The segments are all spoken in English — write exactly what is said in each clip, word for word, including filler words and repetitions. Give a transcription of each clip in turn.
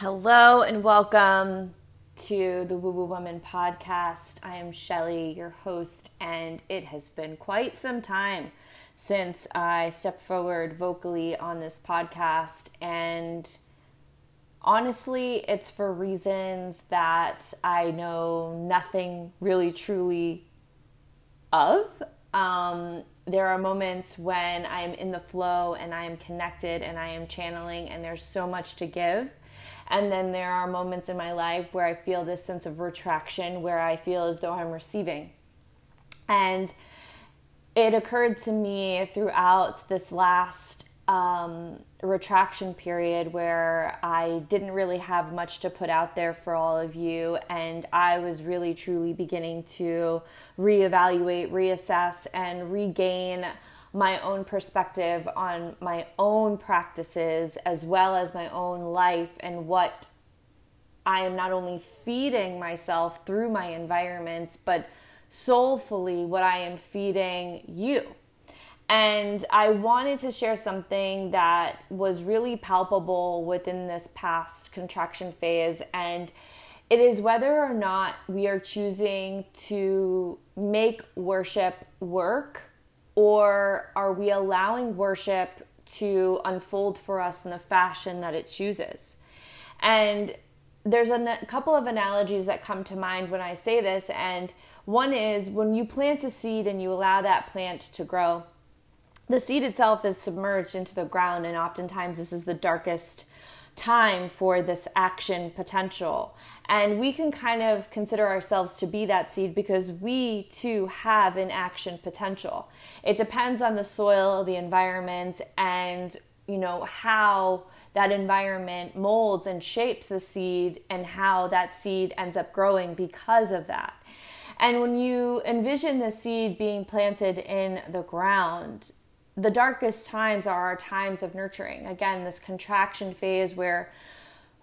Hello and welcome to the Woo Woo Woman podcast. I am Shelly, your host, and it has been quite some time since I stepped forward vocally on this podcast. And honestly, it's for reasons that I know nothing really truly of. Um, there are moments when I am in the flow and I am connected and I am channeling and there's so much to give. And then there are moments in my life where I feel this sense of retraction, where I feel as though I'm receiving. And it occurred to me throughout this last um, retraction period where I didn't really have much to put out there for all of you. And I was really, truly beginning to reevaluate, reassess, and regain my own perspective on my own practices as well as my own life and what I am not only feeding myself through my environment, but soulfully what I am feeding you. And I wanted to share something that was really palpable within this past contraction phase, and it is whether or not we are choosing to make worship work, or are we allowing worship to unfold for us in the fashion that it chooses? And there's a couple of analogies that come to mind when I say this. And one is when you plant a seed and you allow that plant to grow, the seed itself is submerged into the ground. And oftentimes this is the darkest time for this action potential. And we can kind of consider ourselves to be that seed because we too have an action potential. It depends on the soil, the environment, and you know how that environment molds and shapes the seed and how that seed ends up growing because of that. And when you envision the seed being planted in the ground, the darkest times are our times of nurturing. Again, this contraction phase where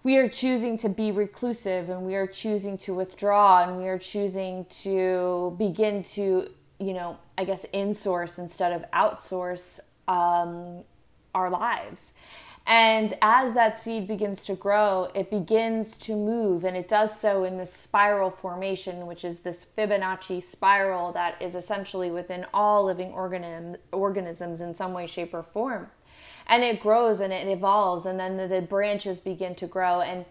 we are choosing to be reclusive and we are choosing to withdraw and we are choosing to begin to, you know, I guess, insource instead of outsource um, our lives. And as that seed begins to grow, it begins to move, and it does so in this spiral formation, which is this Fibonacci spiral that is essentially within all living organism, organisms in some way, shape, or form. And it grows and it evolves, and then the, the branches begin to grow. And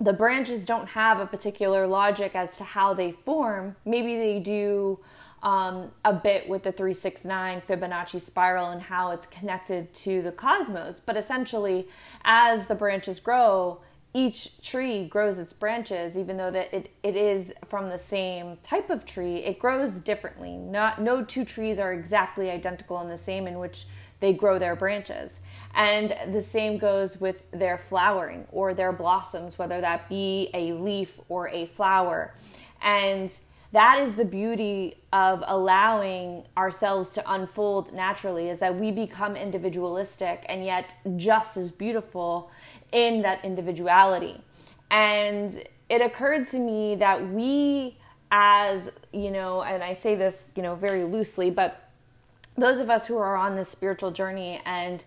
the branches don't have a particular logic as to how they form. Maybe they do Um, a bit with the three six nine Fibonacci spiral and how it's connected to the cosmos. But essentially, as the branches grow, each tree grows its branches, even though that it, it is from the same type of tree, it grows differently. Not, no two trees are exactly identical and the same in which they grow their branches. And the same goes with their flowering or their blossoms, whether that be a leaf or a flower. And that is the beauty of allowing ourselves to unfold naturally, is that we become individualistic and yet just as beautiful in that individuality. And it occurred to me that we as, you know, and I say this, you know, very loosely, but those of us who are on this spiritual journey and,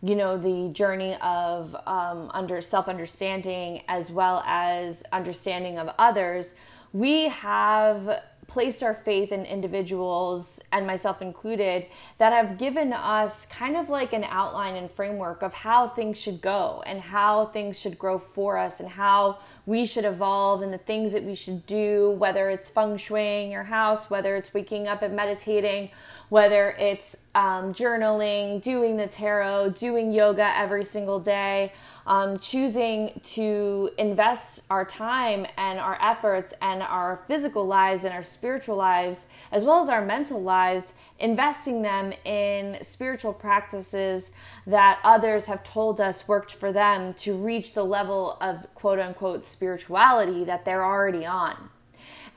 you know, the journey of um, under self-understanding as well as understanding of others, we have placed our faith in individuals, and myself included, that have given us kind of like an outline and framework of how things should go and how things should grow for us and how we should evolve and the things that we should do, whether it's feng shuiing your house, whether it's waking up and meditating, whether it's um, journaling, doing the tarot, doing yoga every single day. Um, choosing to invest our time and our efforts and our physical lives and our spiritual lives, as well as our mental lives, investing them in spiritual practices that others have told us worked for them to reach the level of quote unquote spirituality that they're already on.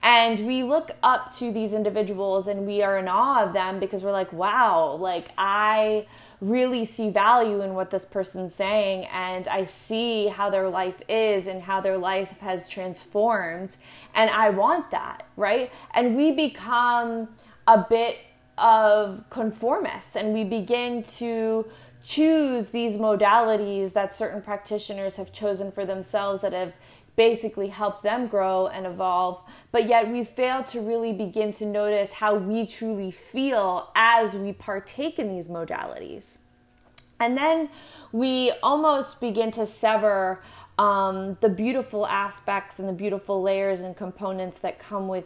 And we look up to these individuals and we are in awe of them because we're like, wow, like I really see value in what this person's saying, and I see how their life is and how their life has transformed, and I want that, right? And we become a bit of conformists and we begin to choose these modalities that certain practitioners have chosen for themselves that have basically helped them grow and evolve, but yet we fail to really begin to notice how we truly feel as we partake in these modalities. And then we almost begin to sever um, the beautiful aspects and the beautiful layers and components that come with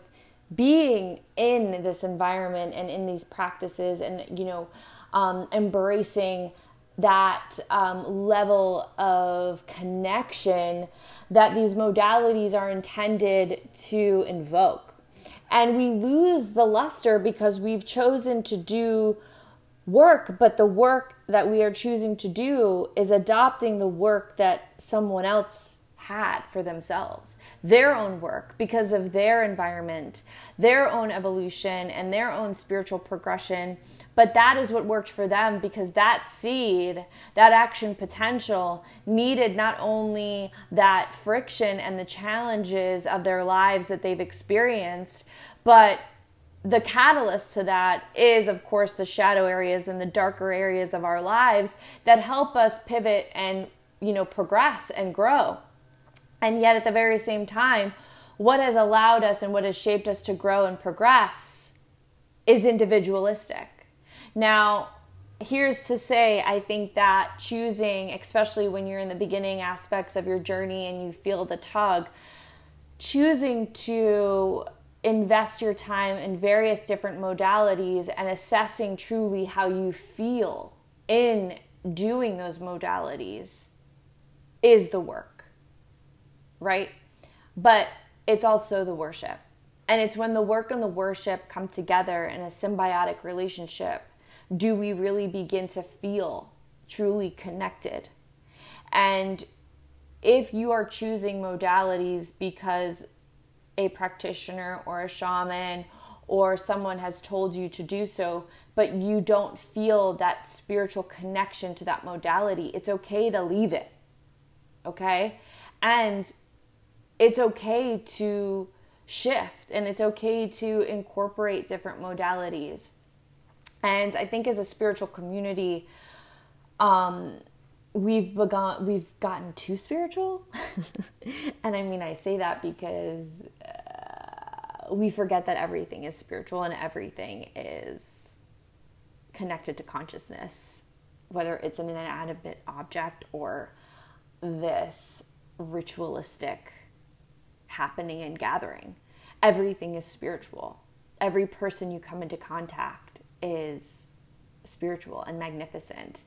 being in this environment and in these practices, and, you know, um, embracing that um, level of connection that these modalities are intended to invoke. And we lose the luster because we've chosen to do work, but the work that we are choosing to do is adopting the work that someone else had for themselves, their own work, because of their environment, their own evolution, and their own spiritual progression. But that is what worked for them, because that seed, that action potential, needed not only that friction and the challenges of their lives that they've experienced, but the catalyst to that is, of course, the shadow areas and the darker areas of our lives that help us pivot and, you know, progress and grow. And yet at the very same time, what has allowed us and what has shaped us to grow and progress is individualistic. Now, here's to say, I think that choosing, especially when you're in the beginning aspects of your journey and you feel the tug, choosing to invest your time in various different modalities and assessing truly how you feel in doing those modalities is the work, right? But it's also the worship. And it's when the work and the worship come together in a symbiotic relationship, do we really begin to feel truly connected? And if you are choosing modalities because a practitioner or a shaman or someone has told you to do so, but you don't feel that spiritual connection to that modality, it's okay to leave it, okay? And it's okay to shift, and it's okay to incorporate different modalities. And I think as a spiritual community, um, we've begun, we've gotten too spiritual. And I mean, I say that because uh, we forget that everything is spiritual and everything is connected to consciousness, whether it's an inanimate object or this ritualistic happening and gathering. Everything is spiritual. Every person you come into contact is spiritual and magnificent.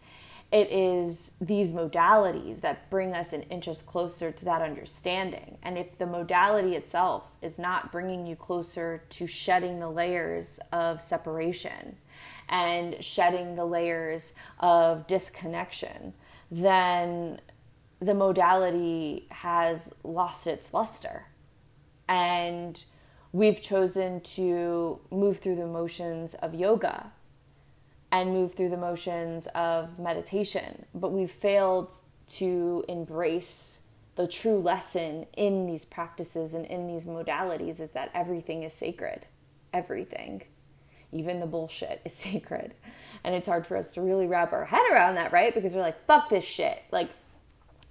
It is these modalities that bring us an inches closer to that understanding. And if the modality itself is not bringing you closer to shedding the layers of separation and shedding the layers of disconnection, then the modality has lost its luster. And we've chosen to move through the motions of yoga and move through the motions of meditation, but we've failed to embrace the true lesson in these practices and in these modalities, is that everything is sacred. Everything, even the bullshit, is sacred. And it's hard for us to really wrap our head around that, right? Because we're like, fuck this shit. Like,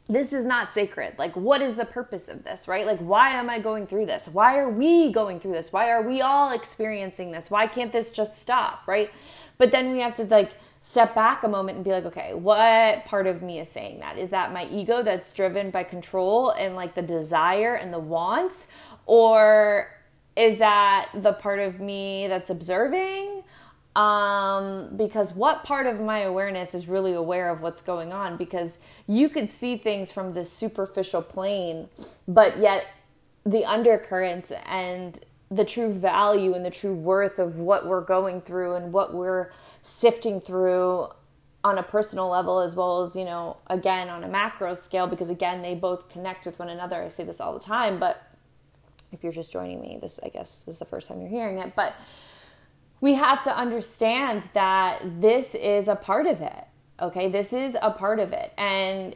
this is not sacred. Like, what is the purpose of this, right? Like, why am I going through this? Why are we going through this? Why are we all experiencing this? Why can't this just stop, right? But then we have to, like, step back a moment and be like, okay, what part of me is saying that? Is that my ego that's driven by control and, like, the desire and the wants? Or is that the part of me that's observing? Um, because what part of my awareness is really aware of what's going on? Because you could see things from the superficial plane, but yet the undercurrents and the true value and the true worth of what we're going through and what we're sifting through on a personal level, as well as, you know, again, on a macro scale, because again, they both connect with one another. I say this all the time, but if you're just joining me, this, I guess, is the first time you're hearing it, but we have to understand that this is a part of it, okay? This is a part of it, and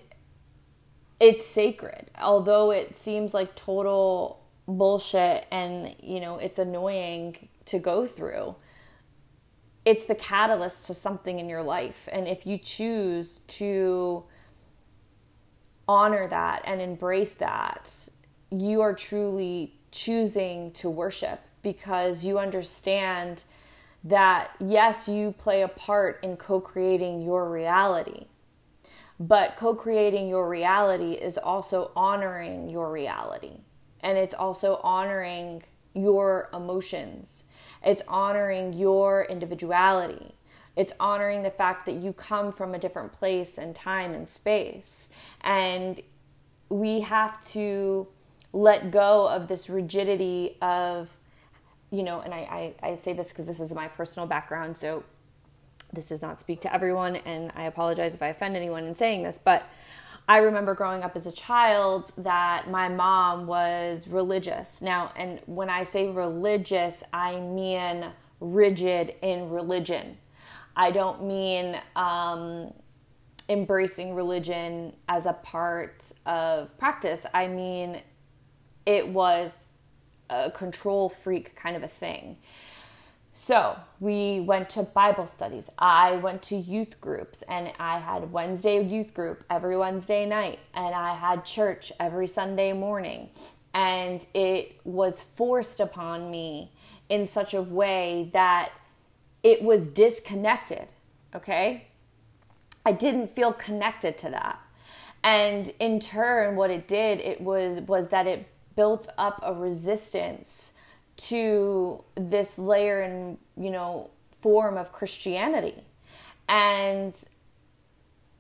it's sacred. Although it seems like total bullshit and, you know, it's annoying to go through, it's the catalyst to something in your life. And if you choose to honor that and embrace that, you are truly choosing to worship, because you understand that, yes, you play a part in co-creating your reality, but co-creating your reality is also honoring your reality. And it's also honoring your emotions. It's honoring your individuality. It's honoring the fact that you come from a different place and time and space. And we have to let go of this rigidity of, you know, and I, I, I say this because this is my personal background, so this does not speak to everyone, and I apologize if I offend anyone in saying this, but I remember growing up as a child that my mom was religious. Now, and when I say religious, I mean rigid in religion. I don't mean um, embracing religion as a part of practice. I mean, it was a control freak kind of a thing. So we went to Bible studies. I went to youth groups, and I had Wednesday youth group every Wednesday night, and I had church every Sunday morning. And it was forced upon me in such a way that it was disconnected, okay? I didn't feel connected to that. And in turn, what it did, it was, was that it built up a resistance to this layer and, you know, form of Christianity. And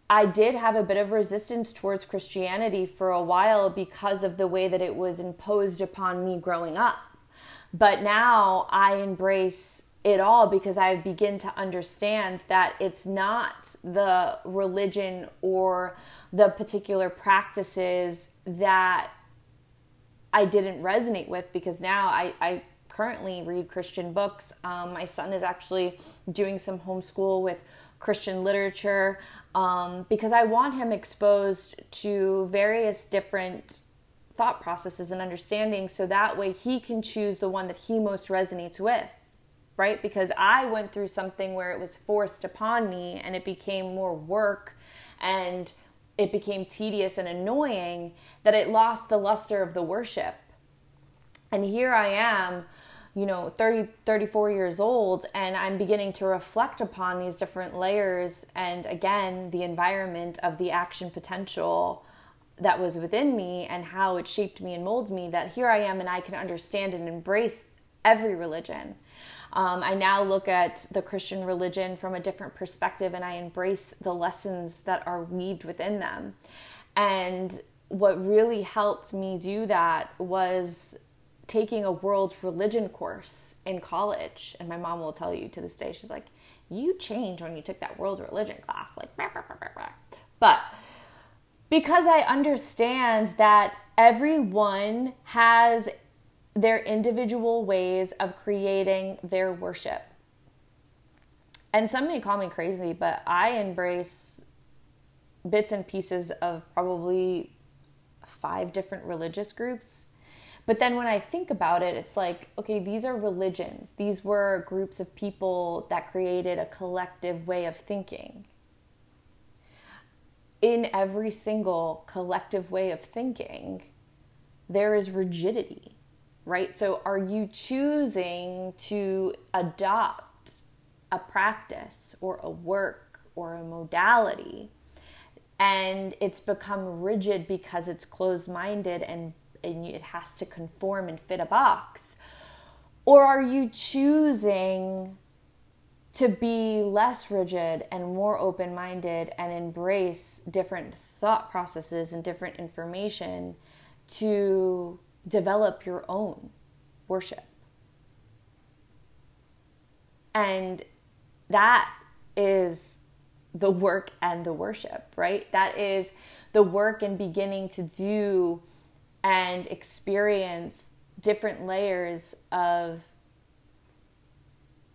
I did have a bit of resistance towards Christianity for a while because of the way that it was imposed upon me growing up. But now I embrace it all, because I begin to understand that it's not the religion or the particular practices that I didn't resonate with, because now I, I currently read Christian books. Um, my son is actually doing some homeschool with Christian literature, um, because I want him exposed to various different thought processes and understandings, so that way he can choose the one that he most resonates with, right? Because I went through something where it was forced upon me, and it became more work, and it became tedious and annoying, that it lost the luster of the worship. And here I am, you know, thirty, thirty-four years old, and I'm beginning to reflect upon these different layers and, again, the environment of the action potential that was within me and how it shaped me and molds me, that here I am and I can understand and embrace every religion. Um, I now look at the Christian religion from a different perspective, and I embrace the lessons that are weaved within them. And what really helped me do that was taking a world religion course in college. And my mom will tell you to this day, she's like, you changed when you took that world religion class. Like, rah, rah, rah, rah, rah. But because I understand that everyone has their individual ways of creating their worship. And some may call me crazy, but I embrace bits and pieces of probably five different religious groups. But then when I think about it, it's like, okay, these are religions. These were groups of people that created a collective way of thinking. In every single collective way of thinking, there is rigidity. Right? So are you choosing to adopt a practice or a work or a modality, and it's become rigid because it's closed-minded and, and it has to conform and fit a box? Or are you choosing to be less rigid and more open-minded and embrace different thought processes and different information to develop your own worship? And that is the work and the worship, right? That is the work in beginning to do and experience different layers of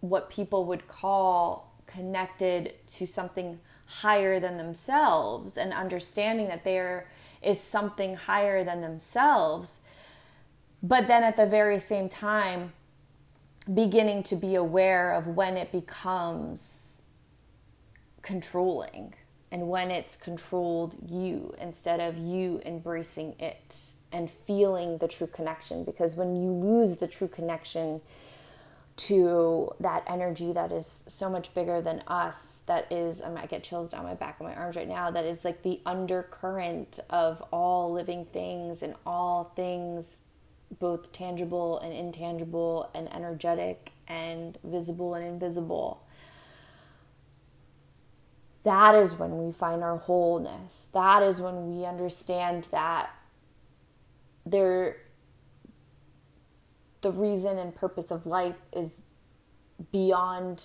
what people would call connected to something higher than themselves, and understanding that there is something higher than themselves. But then at the very same time, beginning to be aware of when it becomes controlling and when it's controlled you instead of you embracing it and feeling the true connection. Because when you lose the true connection to that energy that is so much bigger than us, that is, I might get chills down my back and my arms right now, that is like the undercurrent of all living things and all things, both tangible and intangible and energetic and visible and invisible. That is when we find our wholeness. That is when we understand that there, the reason and purpose of life is beyond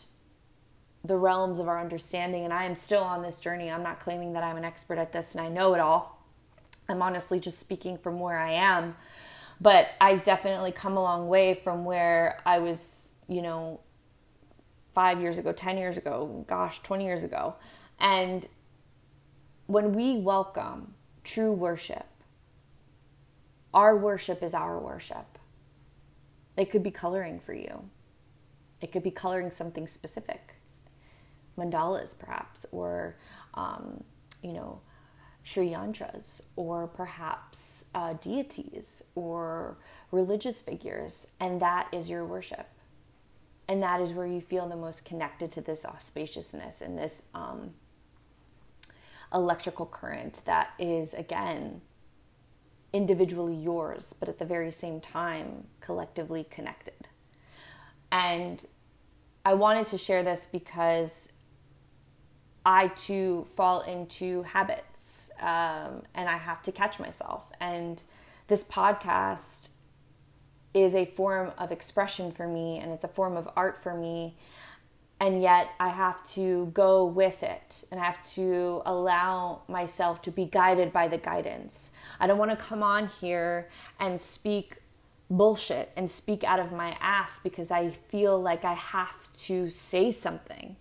the realms of our understanding. And I am still on this journey. I'm not claiming that I'm an expert at this and I know it all. I'm honestly just speaking from where I am. But I've definitely come a long way from where I was, you know, five years ago, ten years ago, gosh, twenty years ago. And when we welcome true worship, our worship is our worship. It could be coloring for you. It could be coloring something specific. Mandalas, perhaps, or, um, you know, Sri Yantras, or perhaps uh, deities or religious figures, and that is your worship. And that is where you feel the most connected to this auspiciousness and this um, electrical current that is, again, individually yours, but at the very same time, collectively connected. And I wanted to share this because I, too, fall into habits. Um, and I have to catch myself. And this podcast is a form of expression for me, and it's a form of art for me. And yet I have to go with it, and I have to allow myself to be guided by the guidance. I don't want to come on here and speak bullshit and speak out of my ass because I feel like I have to say something.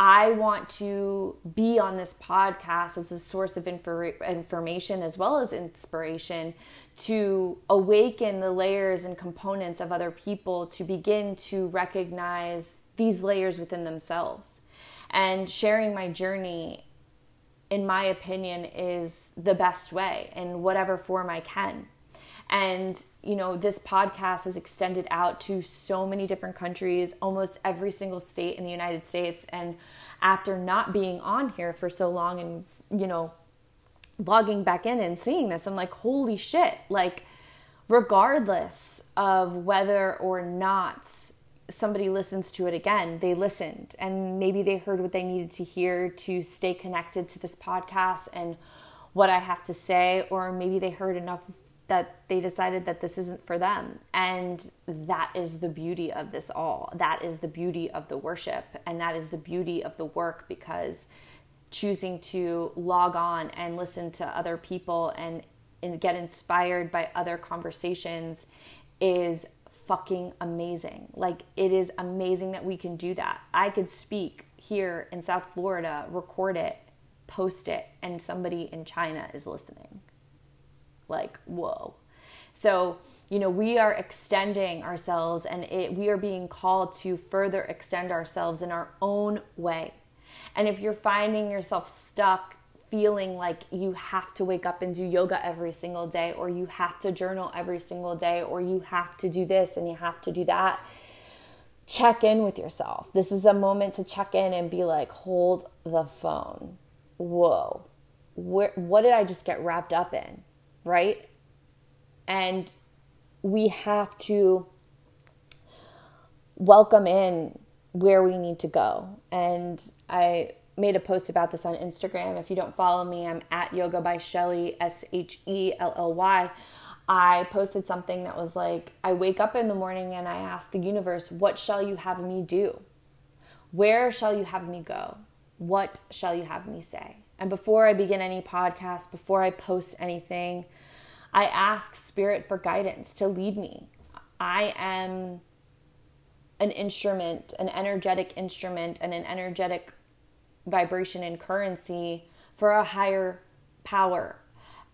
I want to be on this podcast as a source of infor- information as well as inspiration to awaken the layers and components of other people to begin to recognize these layers within themselves. And sharing my journey, in my opinion, is the best way in whatever form I can. And, you know, this podcast is extended out to so many different countries, almost every single state in the United States. And after not being on here for so long and, you know, logging back in and seeing this, I'm like, holy shit. Like, regardless of whether or not somebody listens to it again, they listened. And maybe they heard what they needed to hear to stay connected to this podcast and what I have to say. Or maybe they heard enough that they decided that this isn't for them. And that is the beauty of this all. That is the beauty of the worship. And that is the beauty of the work, because choosing to log on and listen to other people and, and get inspired by other conversations is fucking amazing. Like, it is amazing that we can do that. I could speak here in South Florida, record it, post it, and somebody in China is listening. Like, whoa. So, you know, we are extending ourselves, and it, we are being called to further extend ourselves in our own way. And if you're finding yourself stuck feeling like you have to wake up and do yoga every single day, or you have to journal every single day, or you have to do this and you have to do that, check in with yourself. This is a moment to check in and be like, hold the phone. Whoa. Where, what did I just get wrapped up in? Right? And we have to welcome in where we need to go. And I made a post about this on Instagram. If you don't follow me, I'm at Yoga by Shelly, S H E L L Y. I posted something that was like, I wake up in the morning and I ask the universe, what shall you have me do? Where shall you have me go? What shall you have me say? And before I begin any podcast, before I post anything, I ask Spirit for guidance to lead me. I am an instrument, an energetic instrument, and an energetic vibration and currency for a higher power.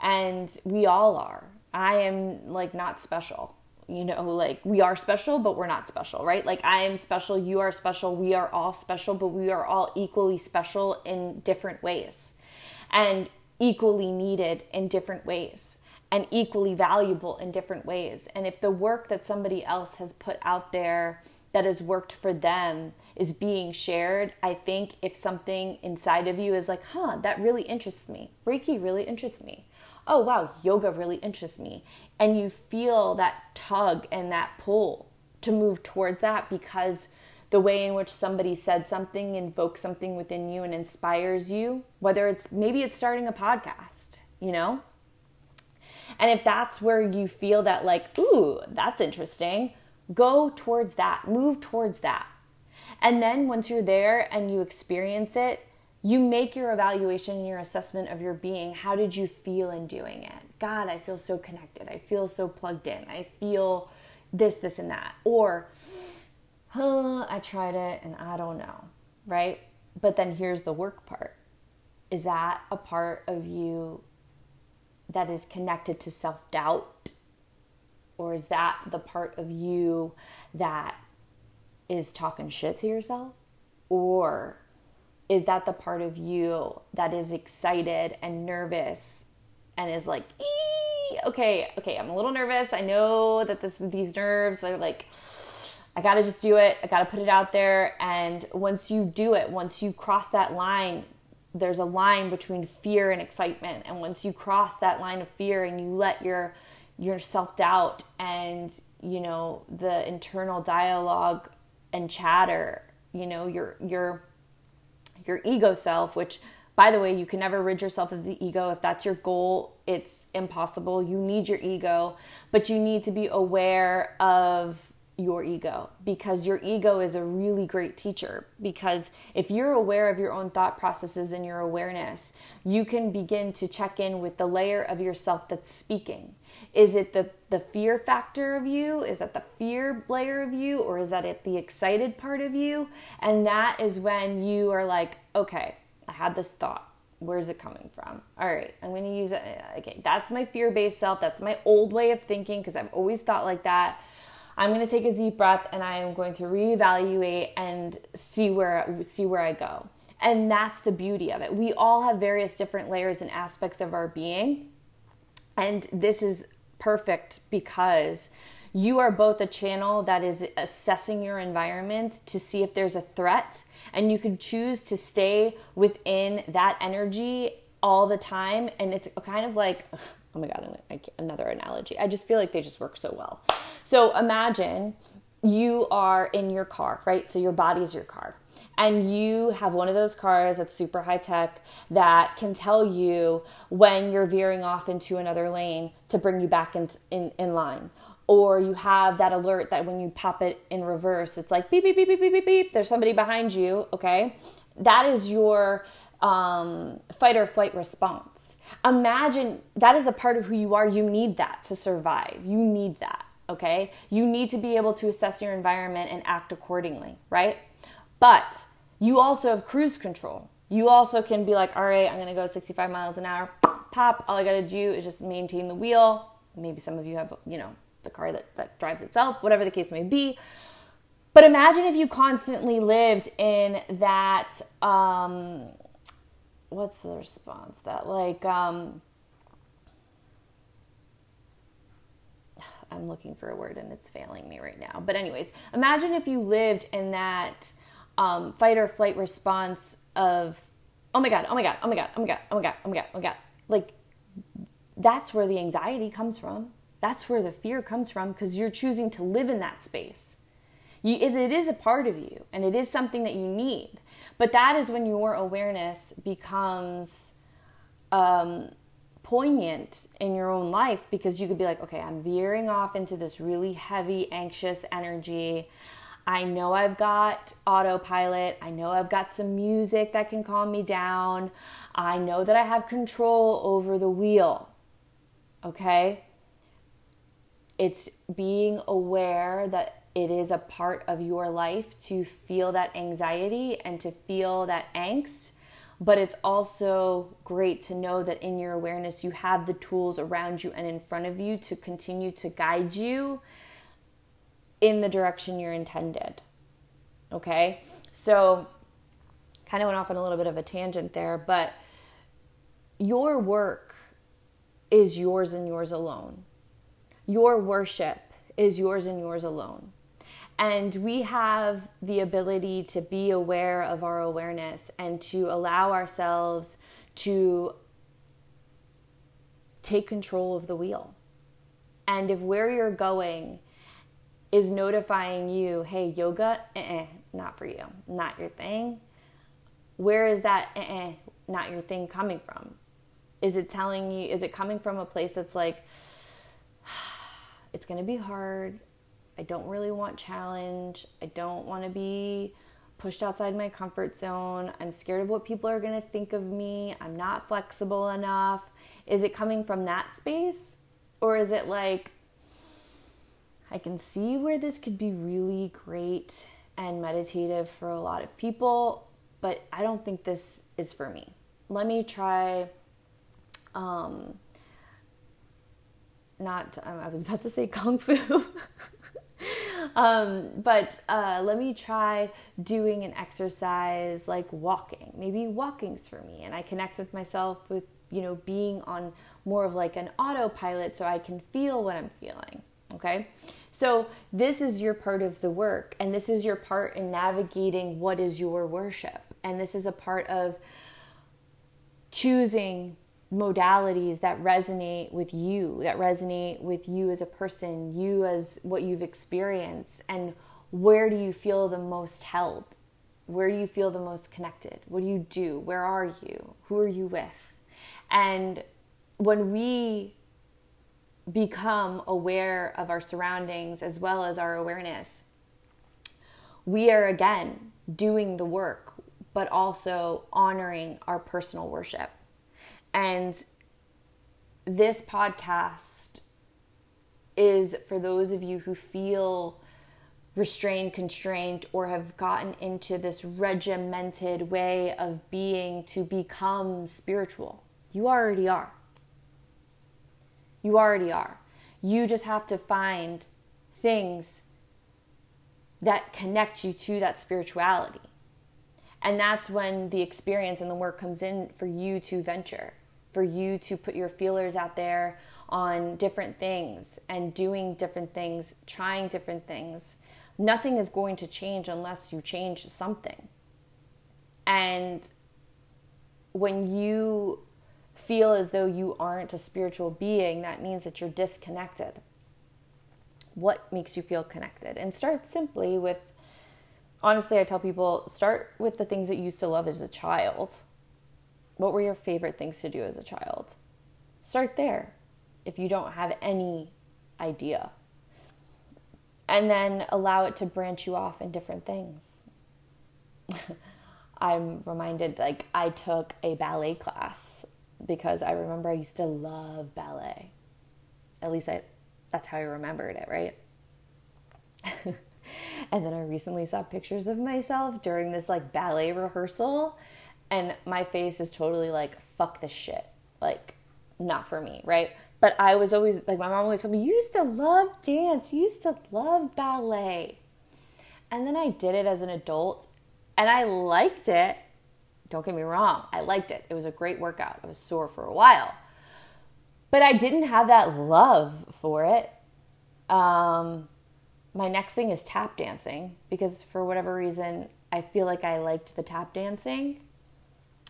And we all are. I am, like, not special. you know, like we are special, but we're not special, right? Like I am special, you are special, we are all special, but we are all equally special in different ways and equally needed in different ways and equally valuable in different ways. And if the work that somebody else has put out there that has worked for them is being shared, I think if something inside of you is like, huh, that really interests me. Reiki really interests me. Oh, wow, yoga really interests me. And you feel that tug and that pull to move towards that because the way in which somebody said something invokes something within you and inspires you, whether it's maybe it's starting a podcast, you know? And if that's where you feel that like, ooh, that's interesting, go towards that, move towards that. And then once you're there and you experience it, you make your evaluation and your assessment of your being. How did you feel in doing it? God, I feel so connected. I feel so plugged in. I feel this, this, and that. Or, huh, I tried it and I don't know, right? But then here's the work part. Is that a part of you that is connected to self-doubt? Or is that the part of you that is talking shit to yourself? Or is that the part of you that is excited and nervous and is like, ee, okay, okay, I'm a little nervous. I know that this, these nerves are like, I got to just do it. I got to put it out there. And once you do it, once you cross that line, there's a line between fear and excitement. And once you cross that line of fear and you let your, your self-doubt and, you know, the internal dialogue and chatter, you know, your, your, your ego self, which, by the way, you can never rid yourself of the ego. If that's your goal, it's impossible. You need your ego, but you need to be aware of your ego because your ego is a really great teacher. Because if you're aware of your own thought processes and your awareness, you can begin to check in with the layer of yourself that's speaking. Is it the, the fear factor of you? Is that the fear layer of you? Or is that it the excited part of you? And that is when you are like, okay, I had this thought. Where's it coming from? All right, I'm going to use it. Okay, that's my fear-based self. That's my old way of thinking because I've always thought like that. I'm going to take a deep breath and I am going to reevaluate and see where see where I go. And that's the beauty of it. We all have various different layers and aspects of our being. And this is perfect because you are both a channel that is assessing your environment to see if there's a threat, and you can choose to stay within that energy all the time. And it's kind of like, oh my God, another analogy. I just feel like they just work so well. So imagine you are in your car, right? So your body's your car. And you have one of those cars that's super high tech that can tell you when you're veering off into another lane to bring you back in, in, in line. Or you have that alert that when you pop it in reverse, it's like beep, beep, beep, beep, beep, beep, beep. There's somebody behind you, okay? That is your um, fight or flight response. Imagine that is a part of who you are. You need that to survive. You need that, okay? You need to be able to assess your environment and act accordingly, right? But you also have cruise control. You also can be like, all right, I'm going to go sixty-five miles an hour, pop. All I got to do is just maintain the wheel. Maybe some of you have, you know, the car that, that drives itself, whatever the case may be. But imagine if you constantly lived in that, um, what's the response? That like, um, I'm looking for a word and it's failing me right now. But anyways, imagine if you lived in that Um, fight or flight response of, oh my God, oh my God, oh my God, oh my God, oh my God, oh my God, oh my God. Like, that's where the anxiety comes from. That's where the fear comes from because you're choosing to live in that space. You, it, it is a part of you and it is something that you need. But that is when your awareness becomes um, poignant in your own life because you could be like, okay, I'm veering off into this really heavy, anxious energy. I know I've got autopilot. I know I've got some music that can calm me down. I know that I have control over the wheel. Okay? It's being aware that it is a part of your life to feel that anxiety and to feel that angst. But it's also great to know that in your awareness, you have the tools around you and in front of you to continue to guide you in the direction you're intended. Okay? So kind of went off on a little bit of a tangent there, but your work is yours and yours alone. Your worship is yours and yours alone. And we have the ability to be aware of our awareness and to allow ourselves to take control of the wheel. And if where you're going is notifying you, hey, yoga, uh-uh, not for you, not your thing, where is that uh-uh, not your thing coming from? Is it telling you, is it coming from a place that's like, it's going to be hard, I don't really want challenge, I don't want to be pushed outside my comfort zone, I'm scared of what people are going to think of me, I'm not flexible enough? Is it coming from that space? Or is it like, I can see where this could be really great and meditative for a lot of people, but I don't think this is for me. Let me try, um, not, um, I was about to say Kung Fu. um, but uh, let me try doing an exercise like walking. Maybe walking's for me, and I connect with myself with, you know, being on more of like an autopilot so I can feel what I'm feeling, okay? So this is your part of the work, and this is your part in navigating what is your worship. And this is a part of choosing modalities that resonate with you, that resonate with you as a person, you as what you've experienced, and where do you feel the most held? Where do you feel the most connected? What do you do? Where are you? Who are you with? And when we become aware of our surroundings as well as our awareness, we are again doing the work, but also honoring our personal worship. And this podcast is for those of you who feel restrained, constrained, or have gotten into this regimented way of being to become spiritual. You already are. You already are. You just have to find things that connect you to that spirituality. And that's when the experience and the work comes in for you to venture, for you to put your feelers out there on different things and doing different things, trying different things. Nothing is going to change unless you change something. And when you feel as though you aren't a spiritual being, that means that you're disconnected. What makes you feel connected? And start simply with, honestly, I tell people, start with the things that you used to love as a child. What were your favorite things to do as a child? Start there if you don't have any idea. And then allow it to branch you off in different things. I'm reminded, like, I took a ballet class because I remember I used to love ballet. At least I, that's how I remembered it, right? And then I recently saw pictures of myself during this like ballet rehearsal, and my face is totally like, fuck this shit. Like, not for me, right? But I was always like, my mom always told me, you used to love dance, you used to love ballet. And then I did it as an adult and I liked it. Don't get me wrong, I liked it. It was a great workout. I was sore for a while. But I didn't have that love for it. Um... My next thing is tap dancing, because for whatever reason, I feel like I liked the tap dancing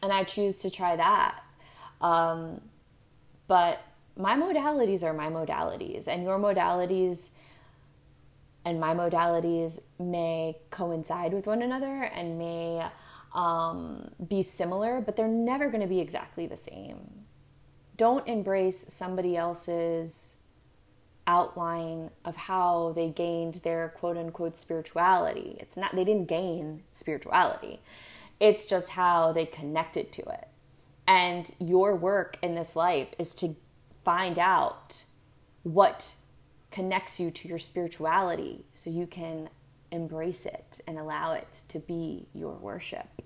and I choose to try that. Um, but my modalities are my modalities, and your modalities and my modalities may coincide with one another and may um, be similar, but they're never going to be exactly the same. Don't embrace somebody else's outline of how they gained their quote-unquote spirituality. It's not, they didn't gain spirituality. It's just how they connected to it. And your work in this life is to find out what connects you to your spirituality so you can embrace it and allow it to be your worship.